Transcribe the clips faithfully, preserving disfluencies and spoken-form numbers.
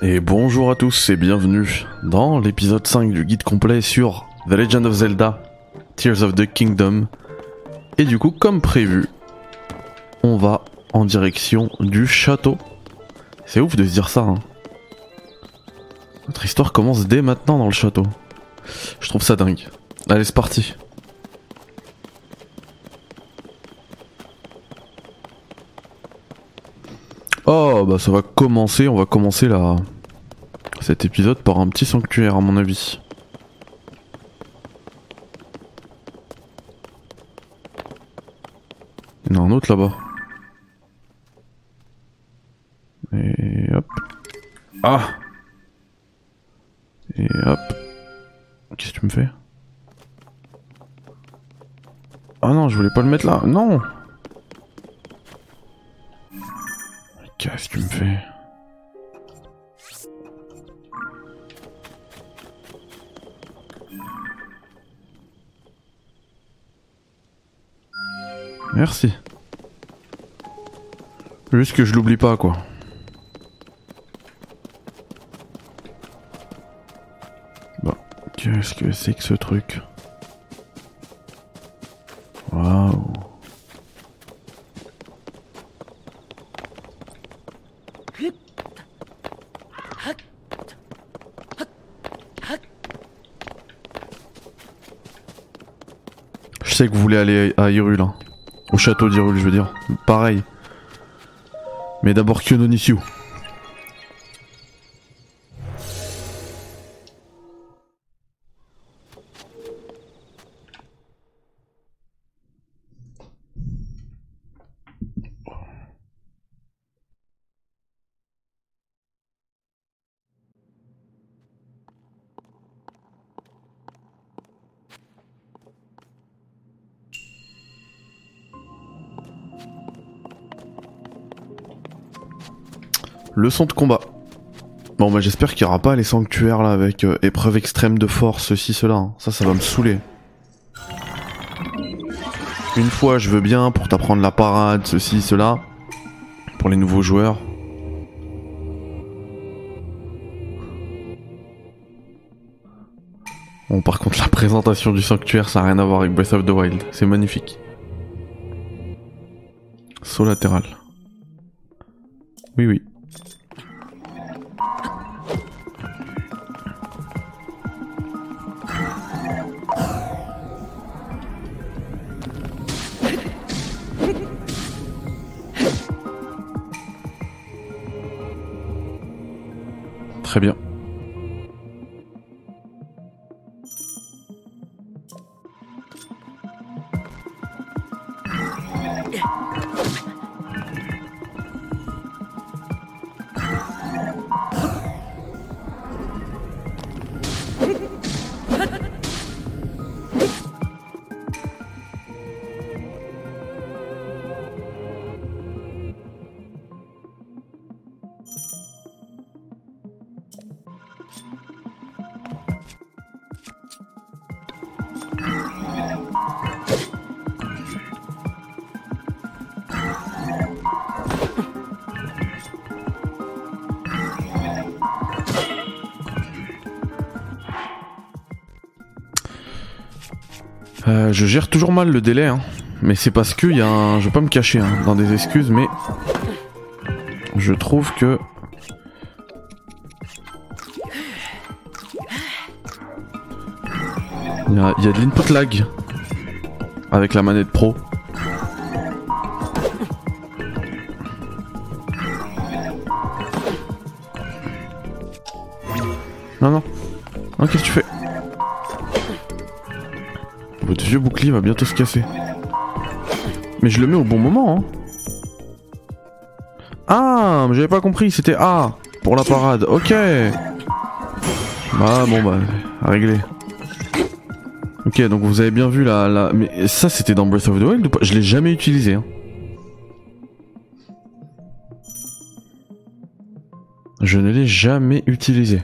Et bonjour à tous et bienvenue dans l'épisode cinq du guide complet sur The Legend of Zelda, Tears of the Kingdom. Et du coup, comme prévu, on va en direction du château. C'est ouf de se dire ça, hein. Notre histoire commence dès maintenant dans le château. Je trouve ça dingue. Allez, c'est parti. Oh bah ça va commencer, on va commencer là cet épisode par un petit sanctuaire à mon avis. Il y en a un autre là-bas. Et hop. Ah. Et hop. Qu'est-ce que tu me fais? Ah non, je voulais pas le mettre là. Non. Qu'est-ce que tu me fais? Merci. Juste que je l'oublie pas quoi. Bon, qu'est-ce que c'est que ce truc? Waouh. Je sais que vous voulez aller à Hyrule, hein. Au château d'Hyrule, je veux dire. Pareil. Mais d'abord Kiononissiu. Leçon de combat. Bon bah j'espère qu'il n'y aura pas les sanctuaires là avec euh, épreuve extrême de force, ceci, cela. Hein. Ça, ça va me saouler. Une fois je veux bien pour t'apprendre la parade, ceci, cela. Pour les nouveaux joueurs. Bon par contre la présentation du sanctuaire ça n'a rien à voir avec Breath of the Wild. C'est magnifique. Saut latéral. Oui oui. Très bien. Euh, je gère toujours mal le délai, hein. Mais c'est parce que y a un... je vais pas me cacher hein, dans des excuses, mais je trouve que il y a, y a de l'input lag avec la manette pro. Non non, non qu'est-ce que tu fais? Votre vieux bouclier va bientôt se casser. Mais je le mets au bon moment, hein. Ah, mais j'avais pas compris, c'était A pour la parade, ok. Ah bon bah, réglé. Ok, donc vous avez bien vu la... la... Mais ça c'était dans Breath of the Wild ou pas? Je l'ai jamais utilisé, hein. Je ne l'ai jamais utilisé.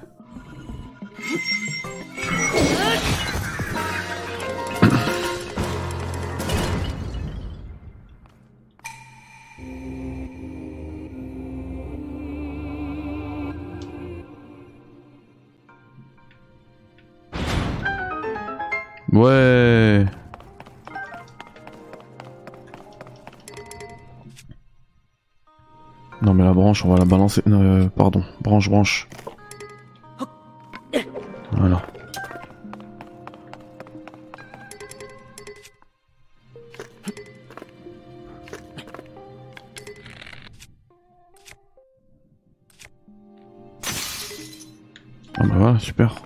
Ouais. Non mais la branche, on va la balancer. Non, euh, pardon, branche, branche. Voilà. Ah bah voilà, super.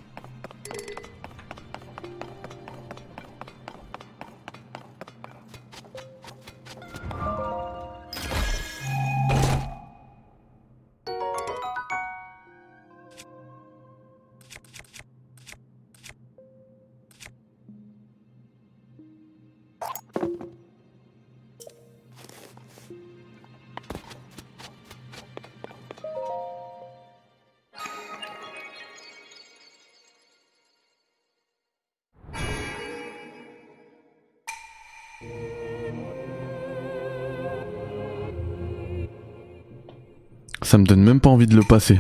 Ça me donne même pas envie de le passer,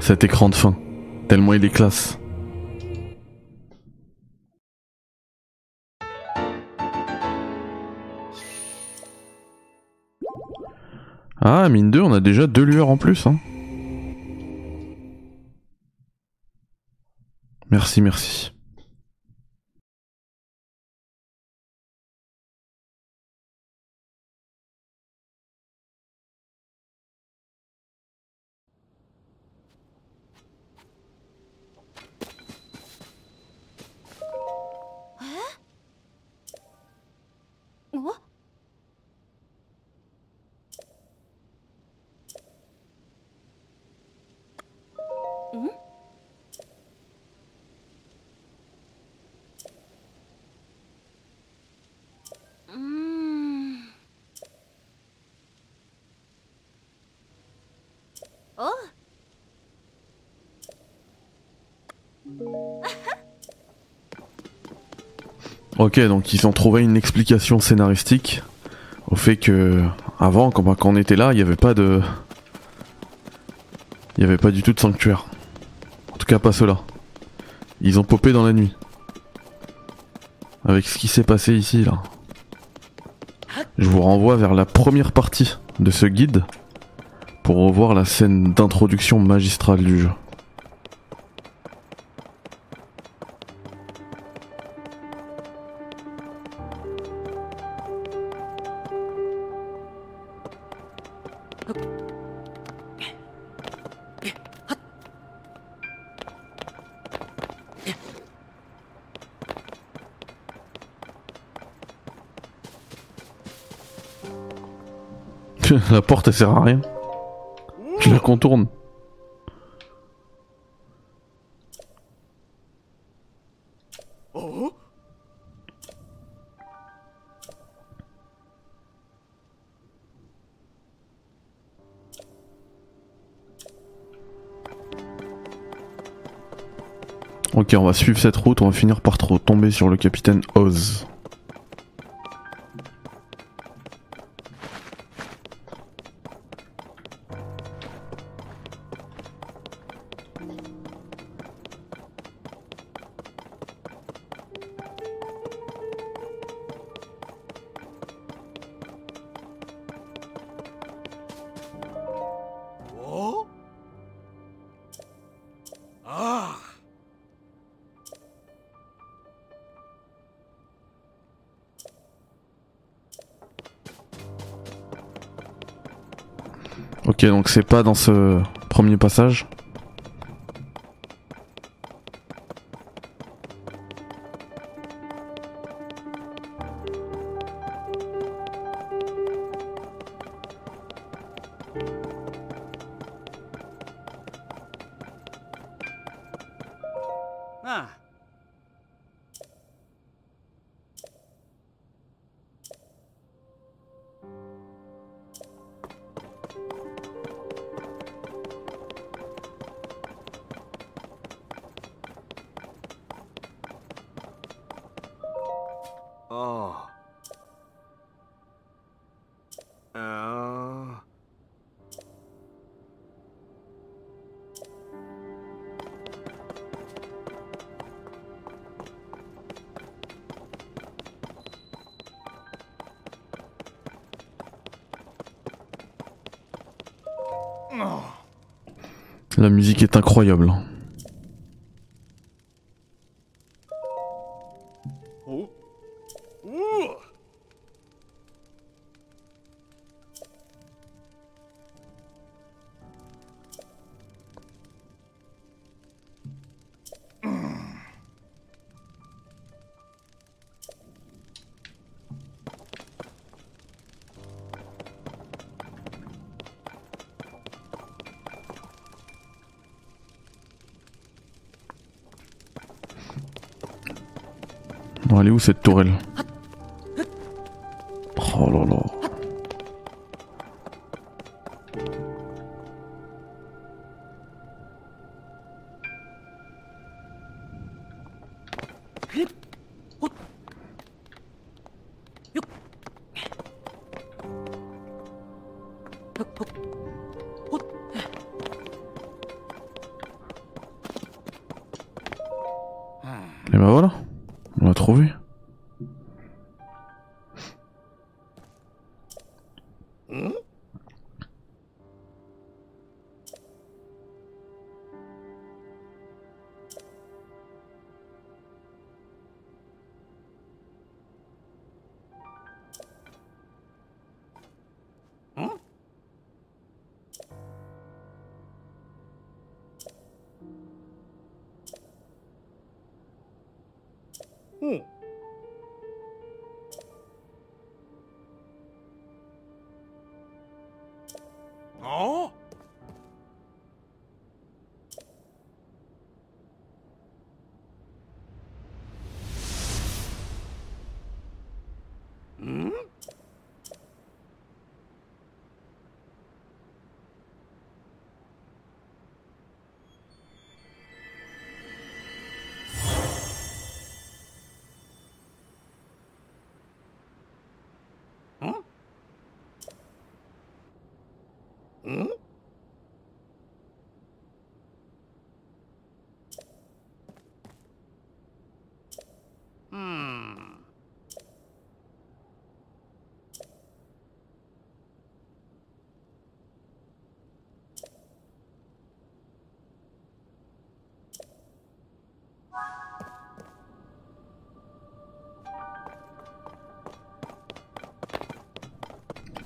cet écran de fin, tellement il est classe. Ah, mine deux, on a déjà deux lueurs en plus, hein. Merci, merci. Ok, donc ils ont trouvé une explication scénaristique au fait que avant, quand on était là, il n'y avait pas de, il n'y avait pas du tout de sanctuaire. En tout cas, pas ceux-là. Ils ont popé dans la nuit. Avec ce qui s'est passé ici, là. Je vous renvoie vers la première partie de ce guide pour revoir la scène d'introduction magistrale du jeu. La porte elle sert à rien. Tu la contournes. Ok, on va suivre cette route, on va finir par tomber sur le capitaine Oz. Ok, donc c'est pas dans ce premier passage. La musique est incroyable. Elle est où cette tourelle? Oh là là.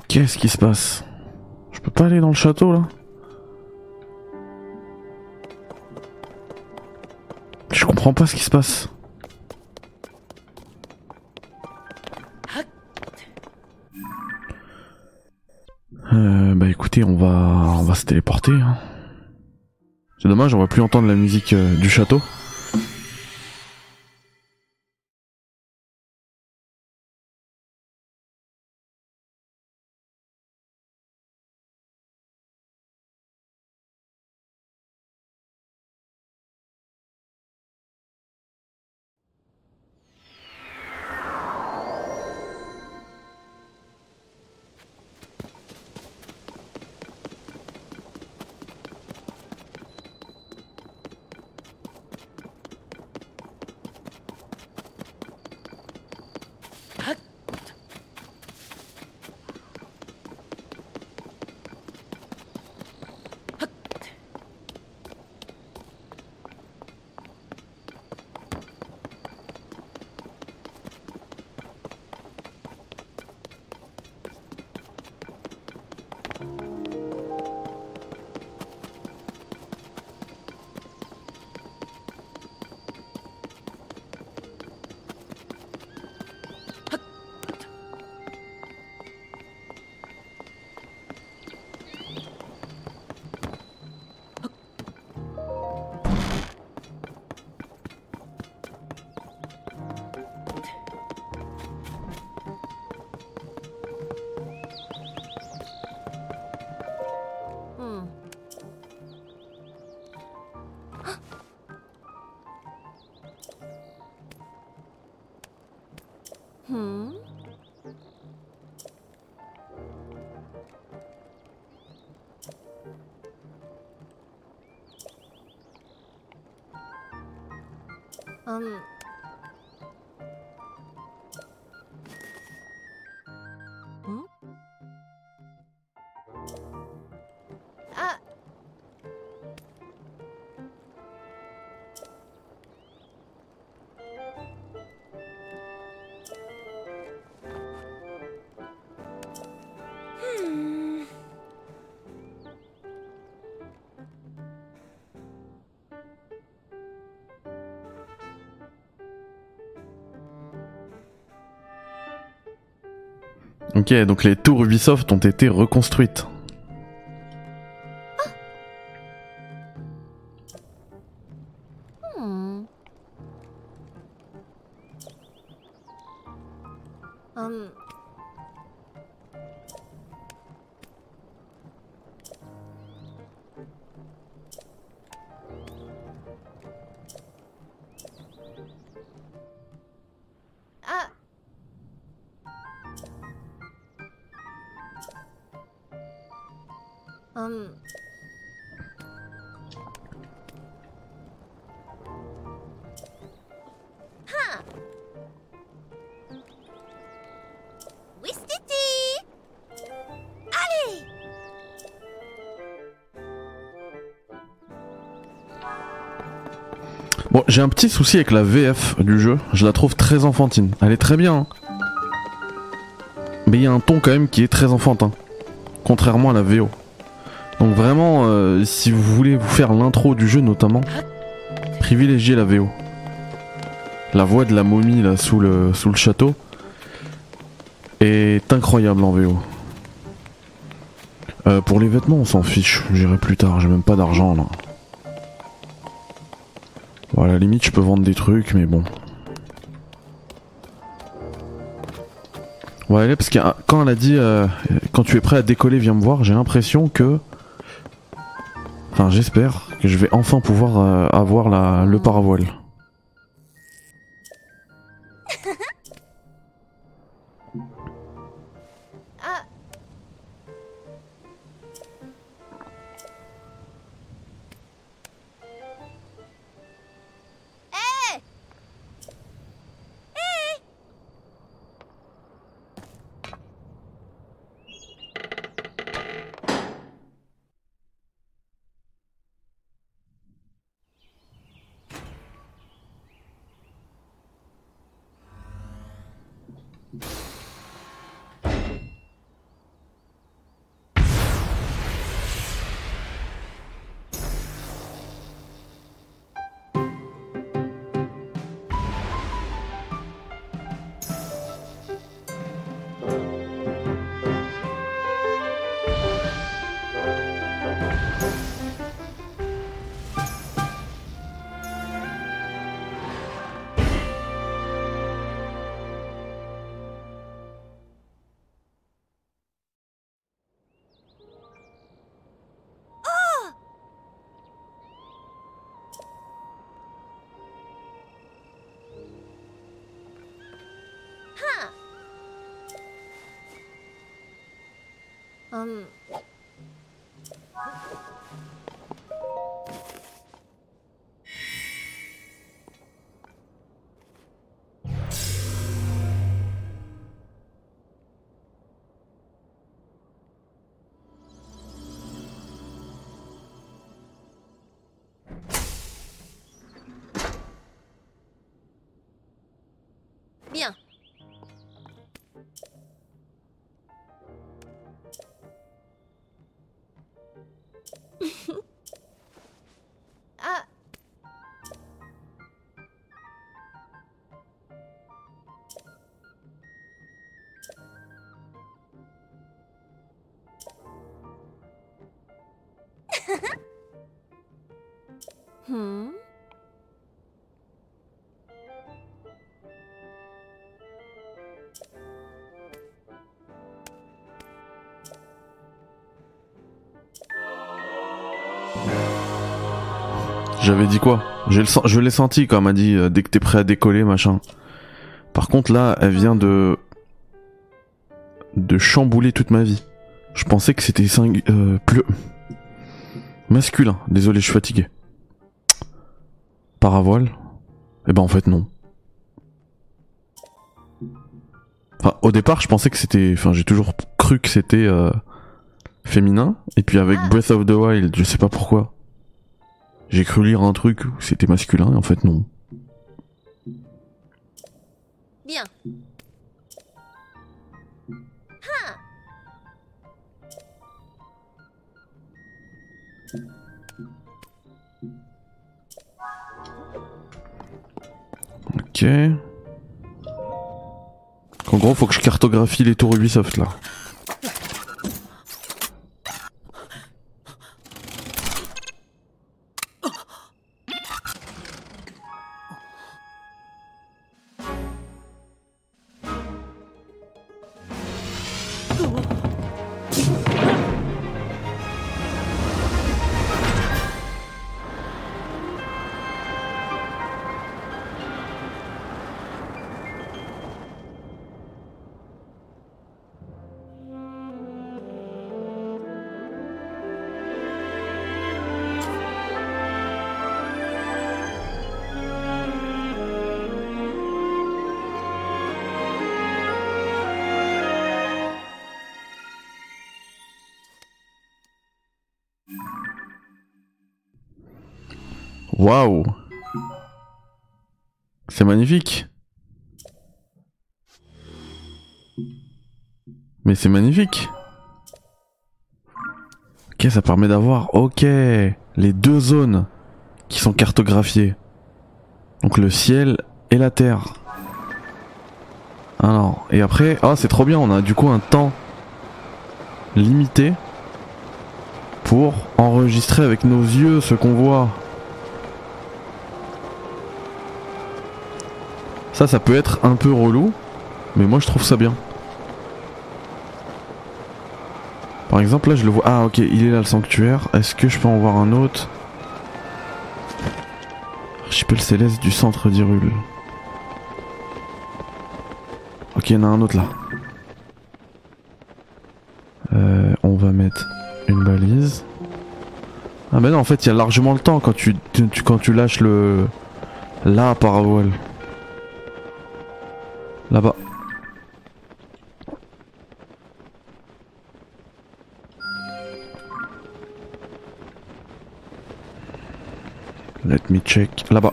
Qu'est-ce qui se passe? Je peux pas aller dans le château là? Je comprends pas ce qui se passe. Euh, bah écoutez, on va, on va se téléporter. Hein. C'est dommage, on va plus entendre la musique euh, du château. Ok, donc les tours Ubisoft ont été reconstruites. Bon, j'ai un petit souci avec la V F du jeu, je la trouve très enfantine. Elle est très bien, hein. Mais il y a un ton quand même qui est très enfantin, contrairement à la V O. Donc vraiment, euh, si vous voulez vous faire l'intro du jeu notamment, privilégiez la V O. La voix de la momie là sous le, sous le château est incroyable en V O. Euh, pour les vêtements, on s'en fiche, j'irai plus tard, j'ai même pas d'argent là. Bon, à la limite, je peux vendre des trucs, mais bon. On va aller parce que quand elle a dit euh, quand tu es prêt à décoller, viens me voir, j'ai l'impression que... Enfin, j'espère que je vais enfin pouvoir euh, avoir la, le paravoile. Um... Hmm. J'avais dit quoi? Je le sens, je l'ai senti quand elle m'a dit euh, dès que t'es prêt à décoller machin. Par contre là, elle vient de de chambouler toute ma vie. Je pensais que c'était cinq euh, plus masculin. Désolé, je suis fatigué. Paravoile? Eh ben en fait non. Enfin, au départ je pensais que c'était... Enfin j'ai toujours cru que c'était euh, féminin. Et puis avec Breath of the Wild, je sais pas pourquoi. J'ai cru lire un truc où c'était masculin et en fait non. Bien. Ha. Ok. En gros, faut que je cartographie les tours Ubisoft là. Waouh, c'est magnifique. Mais c'est magnifique. Ok, ça permet d'avoir, ok, les deux zones qui sont cartographiées. Donc le ciel et la terre. Alors, et après, ah, c'est trop bien, on a du coup un temps limité pour enregistrer avec nos yeux ce qu'on voit. Ça, ça peut être un peu relou, mais moi je trouve ça bien. Par exemple, là je le vois. Ah, ok, il est là le sanctuaire. Est-ce que je peux en voir un autre? Archipel céleste du centre d'Hyrule. Ok, il y en a un autre là. Euh, on va mettre une balise. Ah, mais non, en fait, il y a largement le temps quand tu, tu, quand tu lâches le. La parabole. Là-bas. Let me check. Là-bas.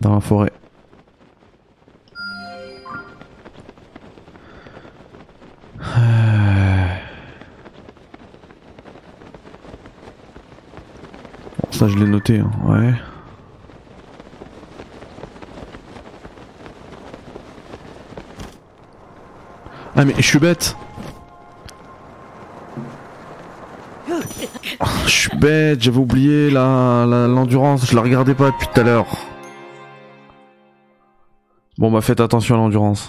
Dans la forêt. Bon, ça je l'ai noté, hein. Ouais. Ah mais je suis bête. Je suis bête, j'avais oublié la, la, l'endurance, je la regardais pas depuis tout à l'heure. Bon bah faites attention à l'endurance.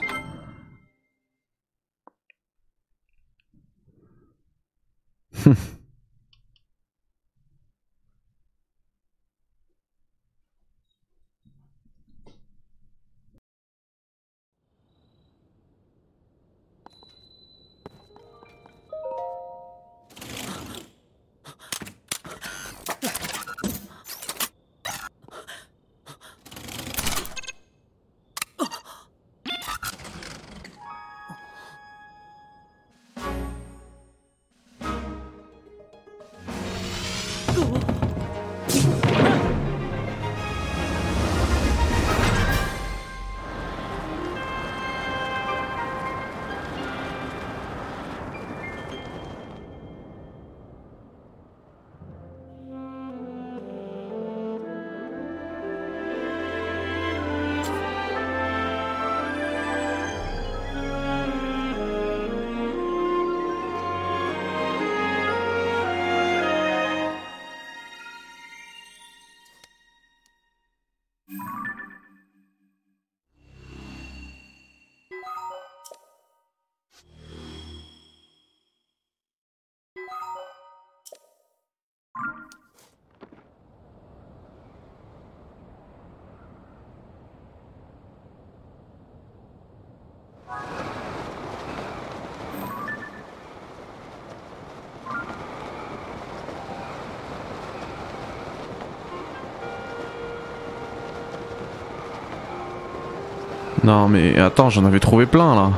Non mais attends, j'en avais trouvé plein là.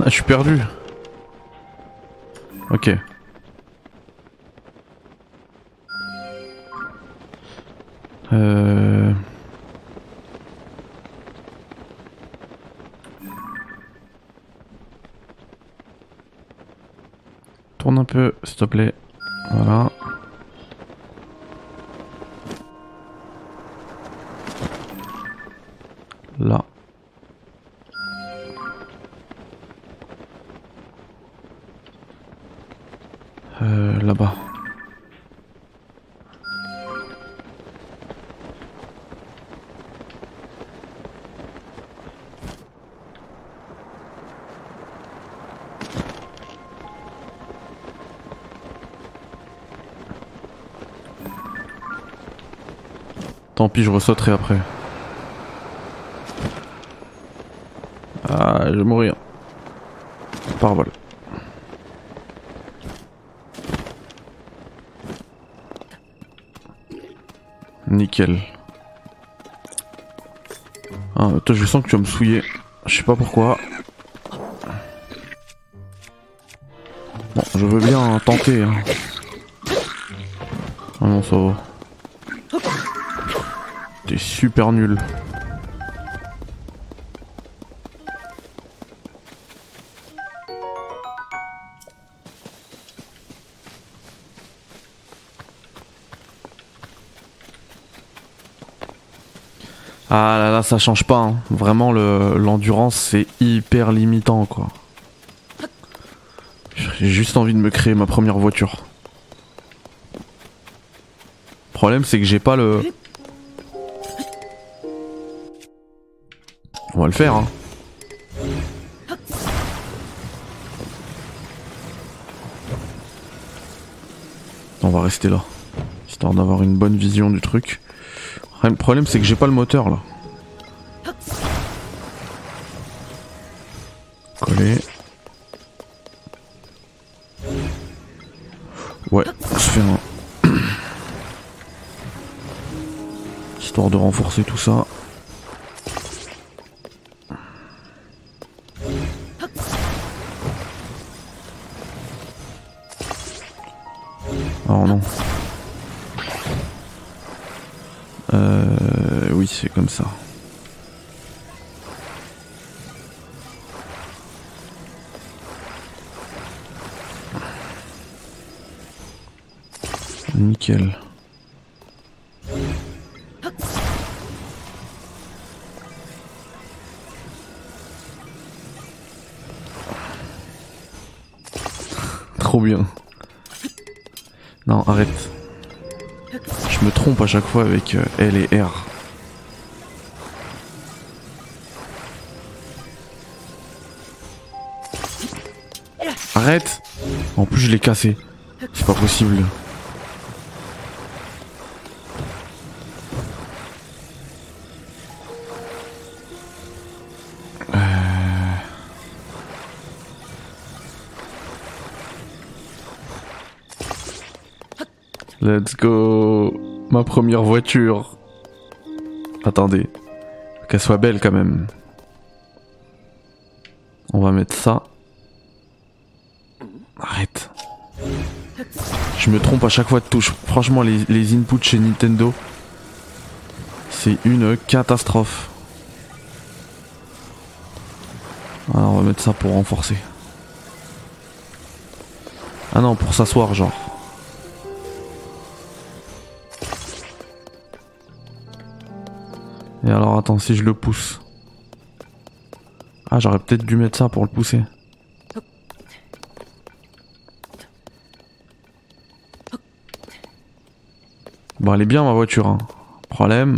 Ah, je suis perdu. Ok. Euh... Tourne un peu, s'il te plaît. Voilà. euh, là-bas. Tant pis, je ressauterai après. Ah, je vais mourir. Parabole. Nickel. Ah, toi, je sens que tu vas me souiller. Je sais pas pourquoi. Bon, je veux bien tenter. Hein. Ah non, ça va. T'es super nul. Ah là là, ça change pas, hein. Vraiment le, l'endurance c'est hyper limitant quoi. J'ai juste envie de me créer ma première voiture. Le problème c'est que j'ai pas le... On va le faire, hein. On va rester là, histoire d'avoir une bonne vision du truc. Le problème c'est que j'ai pas le moteur là. Coller. Ouais, on se fait un... Histoire de renforcer tout ça. Oh non. Euh, oui, c'est comme ça. Nickel. Trop bien. Non, arrête. Je me trompe à chaque fois avec euh, L et R. Arrête! En plus, je l'ai cassé. C'est pas possible. Euh... Let's go! Ma première voiture. Attendez. Qu'elle soit belle quand même. On va mettre ça. Arrête. Je me trompe à chaque fois de touche. Franchement, les, les inputs chez Nintendo, c'est une catastrophe. Alors, on va mettre ça pour renforcer. Ah non, pour s'asseoir, genre. Et alors attends, si je le pousse. Ah, j'aurais peut-être dû mettre ça pour le pousser. Bon, elle est bien ma voiture, hein. Problème.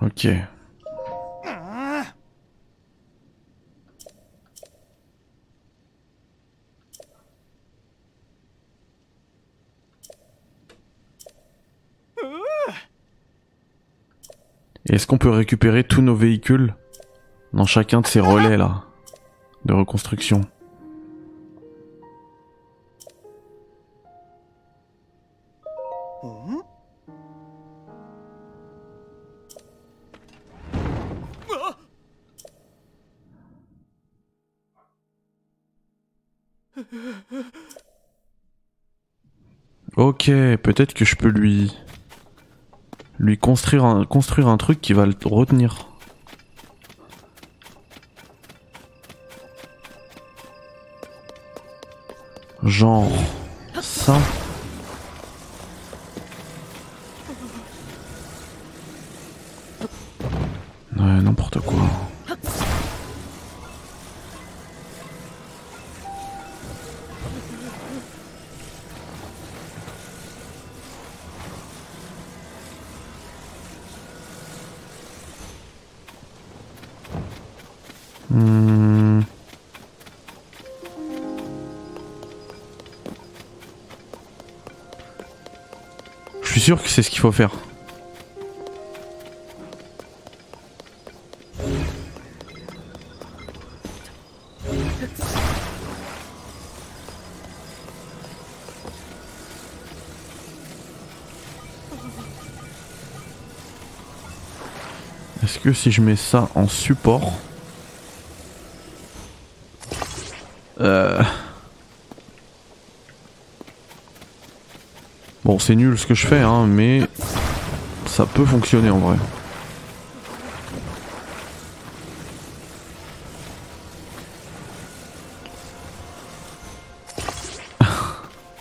Ok. Est-ce qu'on peut récupérer tous nos véhicules dans chacun de ces relais là de reconstruction? Ok, peut-être que je peux lui lui construire un, construire un truc qui va le retenir. Genre ça. Ouais, n'importe quoi. Je suis sûr que c'est ce qu'il faut faire. Est-ce que si je mets ça en support, euh... bon, c'est nul ce que je fais, hein, mais ça peut fonctionner en vrai.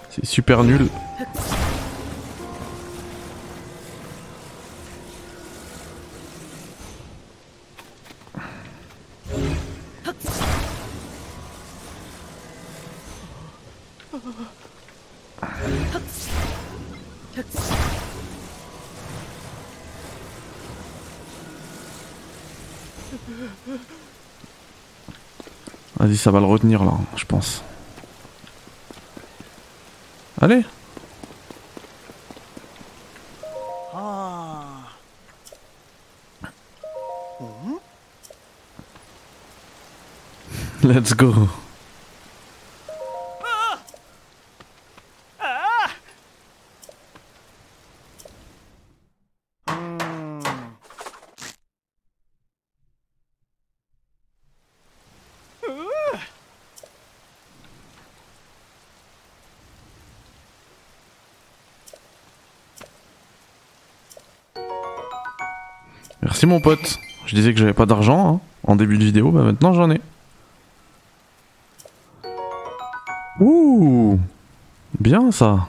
C'est super nul. Vas-y, ça va le retenir là, je pense. Allez. Let's go. Merci mon pote, je disais que j'avais pas d'argent hein, en début de vidéo, bah maintenant j'en ai. Ouh, bien ça.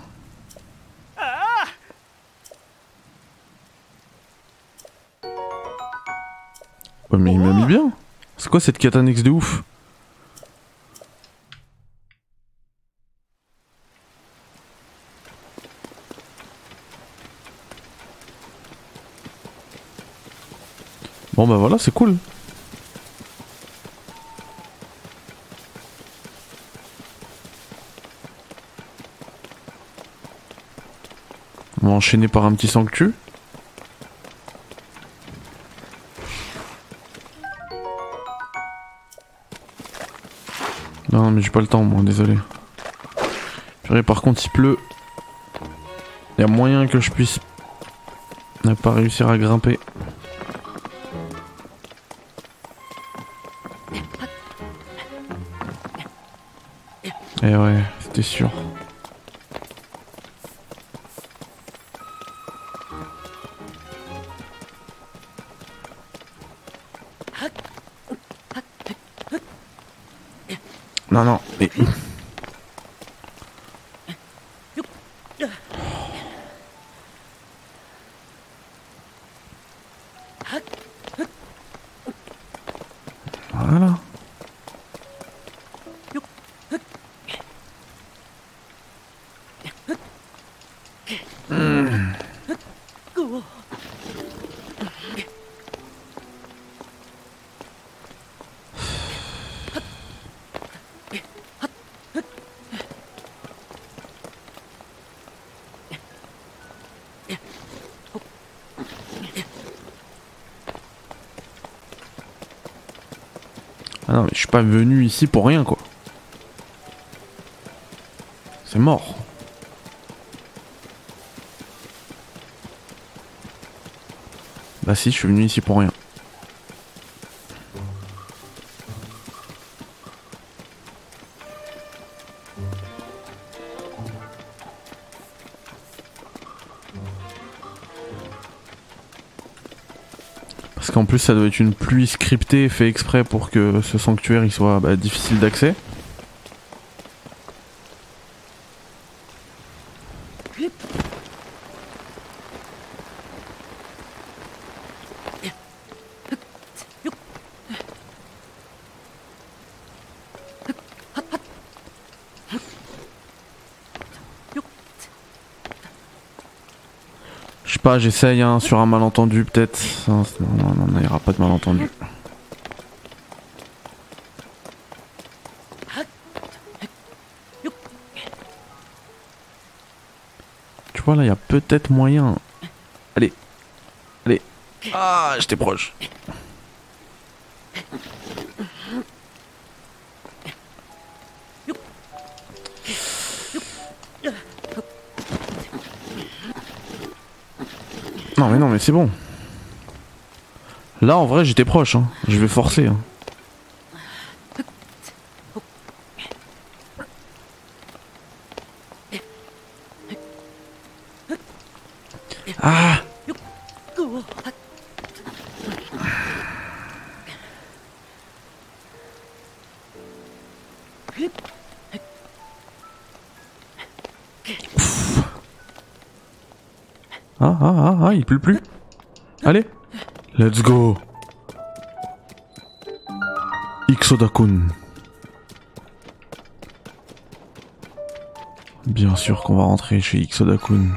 Ouais mais il m'a mis bien. C'est quoi cette quête annexe de ouf? Bon bah voilà, c'est cool. On va enchaîner par un petit sanctu. Non mais j'ai pas le temps moi, désolé. Purée, par contre il pleut. Il y a moyen que je puisse ne pas réussir à grimper. Eh ouais, c'était sûr. Non, non, mais... Voilà. Ah non mais je suis pas venu ici pour rien quoi. C'est mort. Bah si, je suis venu ici pour rien. Parce qu'en plus ça doit être une pluie scriptée, fait exprès pour que ce sanctuaire il soit bah, difficile d'accès. J'essaye hein, sur un malentendu peut-être. Non, il n'y aura pas de malentendu. Tu vois là, il y a peut-être moyen. Allez. Allez. Ah, j'étais proche. Non mais non mais c'est bon. Là en vrai j'étais proche hein. Je vais forcer hein. Ah. Ah ah ah ah, il pleut plus. Allez, let's go. Ixodakun. Bien sûr qu'on va rentrer chez Ixodakun.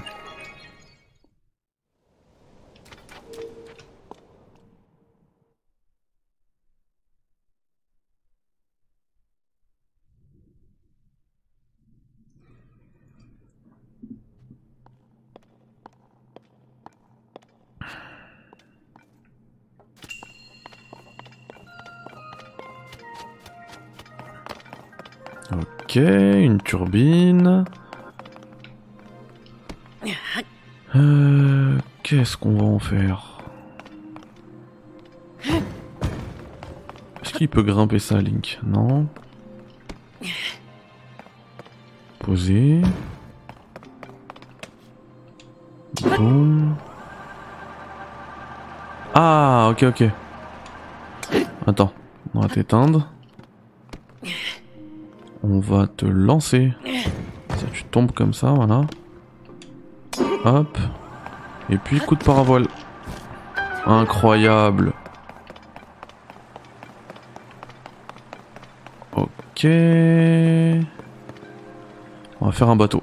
Ok, une turbine. Euh, Qu'est-ce qu'on va en faire? Est-ce qu'il peut grimper ça, Link? Non. Poser. Boum. Ah, ok, ok. Attends, on va t'éteindre. On va te lancer. Ça, tu tombes comme ça, voilà. Hop. Et puis coup de paravoile. Incroyable. Ok. On va faire un bateau.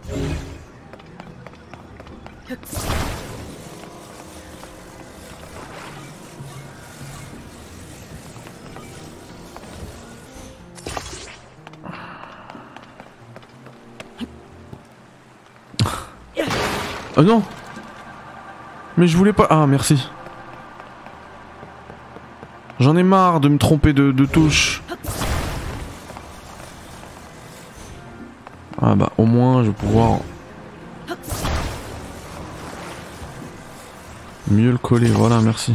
Ah non! Mais je voulais pas. Ah merci. J'en ai marre de me tromper de, de touche. Ah bah au moins je vais pouvoir mieux le coller, voilà merci.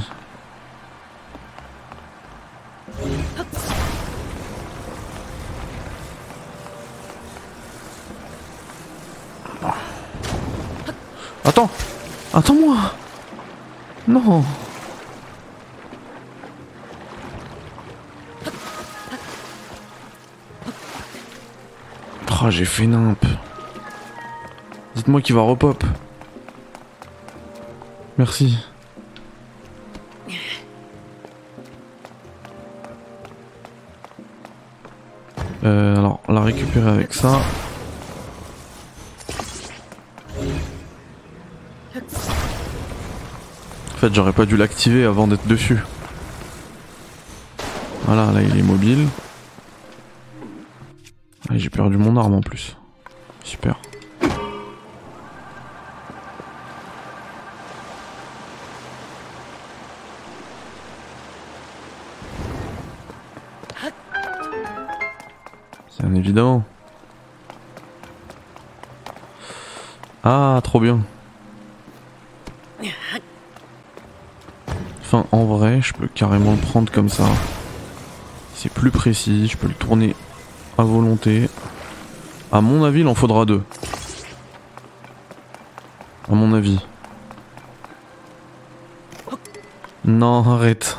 Attends, attends-moi. Non. Oh, j'ai fait nimp. Dites-moi qu'il va repop. Merci. Euh, alors, on l'a récupéré avec ça. En fait, j'aurais pas dû l'activer avant d'être dessus. Voilà, là il est mobile. Ah, j'ai perdu mon arme en plus. Super. Bien évidemment. Ah, trop bien. Enfin, en vrai, je peux carrément le prendre comme ça. C'est plus précis, je peux le tourner à volonté. À mon avis, il en faudra deux. À mon avis. Non, arrête.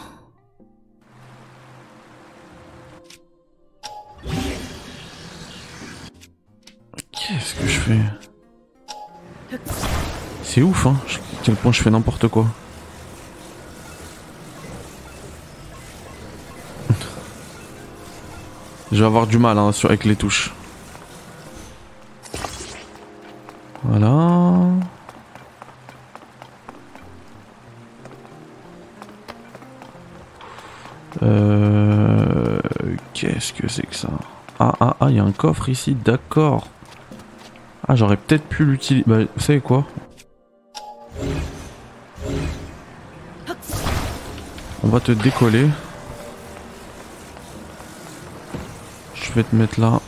Qu'est-ce que je fais? C'est ouf, hein, à quel point je fais n'importe quoi. Je vais avoir du mal hein, sur, avec les touches. Voilà. Euh, Qu'est-ce que c'est que ça? Ah ah ah, il y a un coffre ici, d'accord. Ah, j'aurais peut-être pu l'utiliser. Bah, vous savez quoi? On va te décoller. Je vais te mettre là.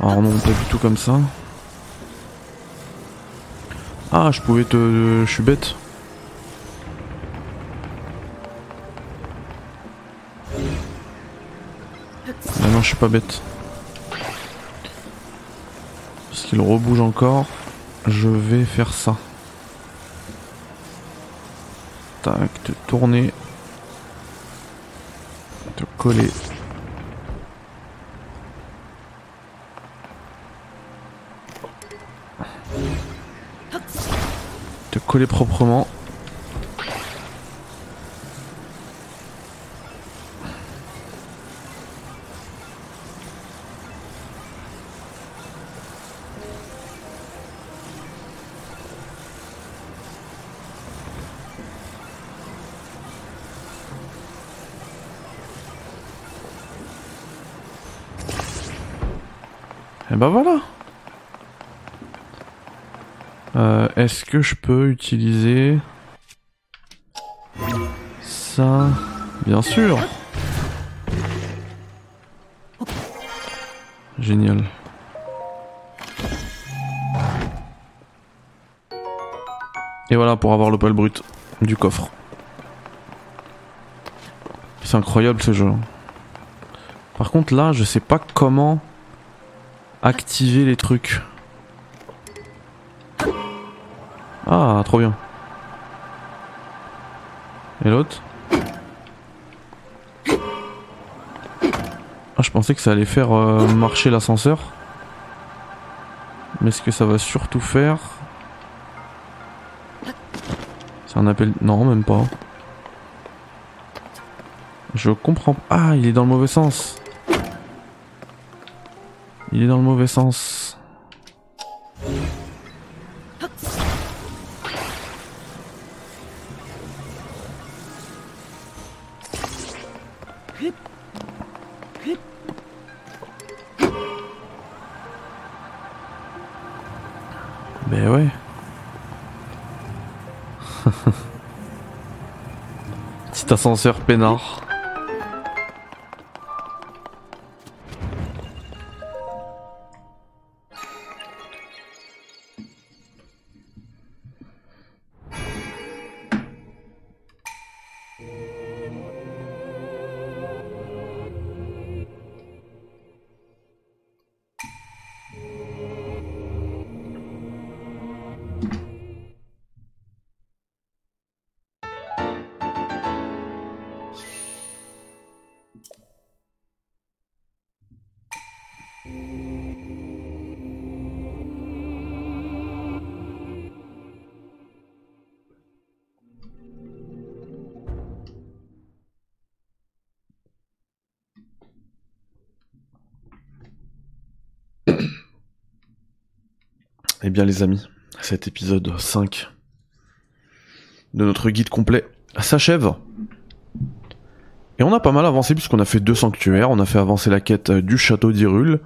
Alors non, pas du tout comme ça. Ah, je pouvais te... Je suis bête. Ah non, je suis pas bête. Parce qu'il rebouge encore. Je vais faire ça. Tac, te tourner. Te coller. Te coller proprement. Et bah voilà. Euh, Est-ce que je peux utiliser ça? Bien sûr. Génial. Et voilà pour avoir l'opale brut du coffre. C'est incroyable ce jeu. Par contre là, je sais pas comment activer les trucs. Ah, trop bien. Et l'autre? Ah, je pensais que ça allait faire euh, marcher l'ascenseur. Mais ce que ça va surtout faire... C'est un appel... Non, même pas. Je comprends... Ah, il est dans le mauvais sens. Il est dans le mauvais sens. Ben ouais. Petit ascenseur peinard. Eh bien les amis, cet épisode cinq de notre guide complet s'achève. Et on a pas mal avancé puisqu'on a fait deux sanctuaires, on a fait avancer la quête du château d'Hyrule.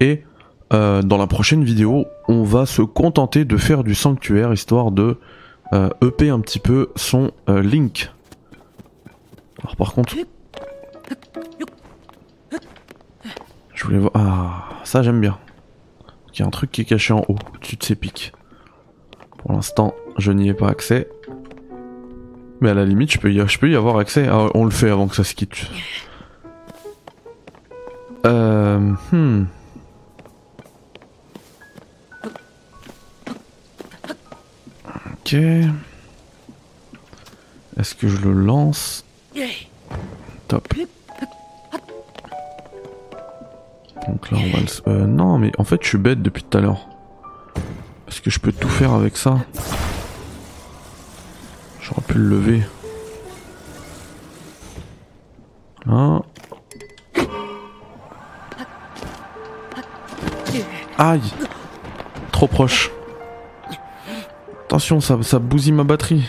Et euh, dans la prochaine vidéo, on va se contenter de faire du sanctuaire, histoire de euh, E P un petit peu son euh, Link. Alors par contre... Je voulais voir... Ah, ça j'aime bien. Il y a un truc qui est caché en haut, au-dessus de ces pics. Pour l'instant, je n'y ai pas accès. Mais à la limite, je peux y, je peux y avoir accès. Ah, on le fait avant que ça se quitte. Euh... Hmm... Ok. Est-ce que je le lance? Top. Donc là on va le... Euh, non mais en fait je suis bête depuis tout à l'heure. Est-ce que je peux tout faire avec ça? J'aurais pu le lever. Hein? Aïe! Trop proche. Attention, ça, ça bousille ma batterie.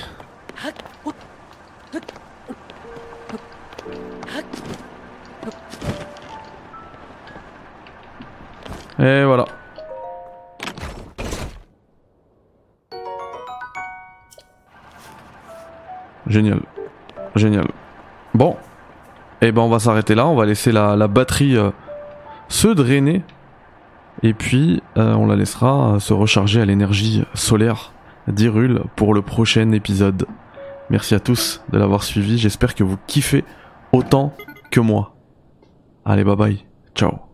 Et voilà. Génial. Génial. Bon. Et ben on va s'arrêter là. On va laisser la, la batterie euh, se drainer. Et puis euh, on la laissera euh, se recharger à l'énergie solaire d'Hyrule pour le prochain épisode. Merci à tous de l'avoir suivi. J'espère que vous kiffez autant que moi. Allez, bye bye. Ciao.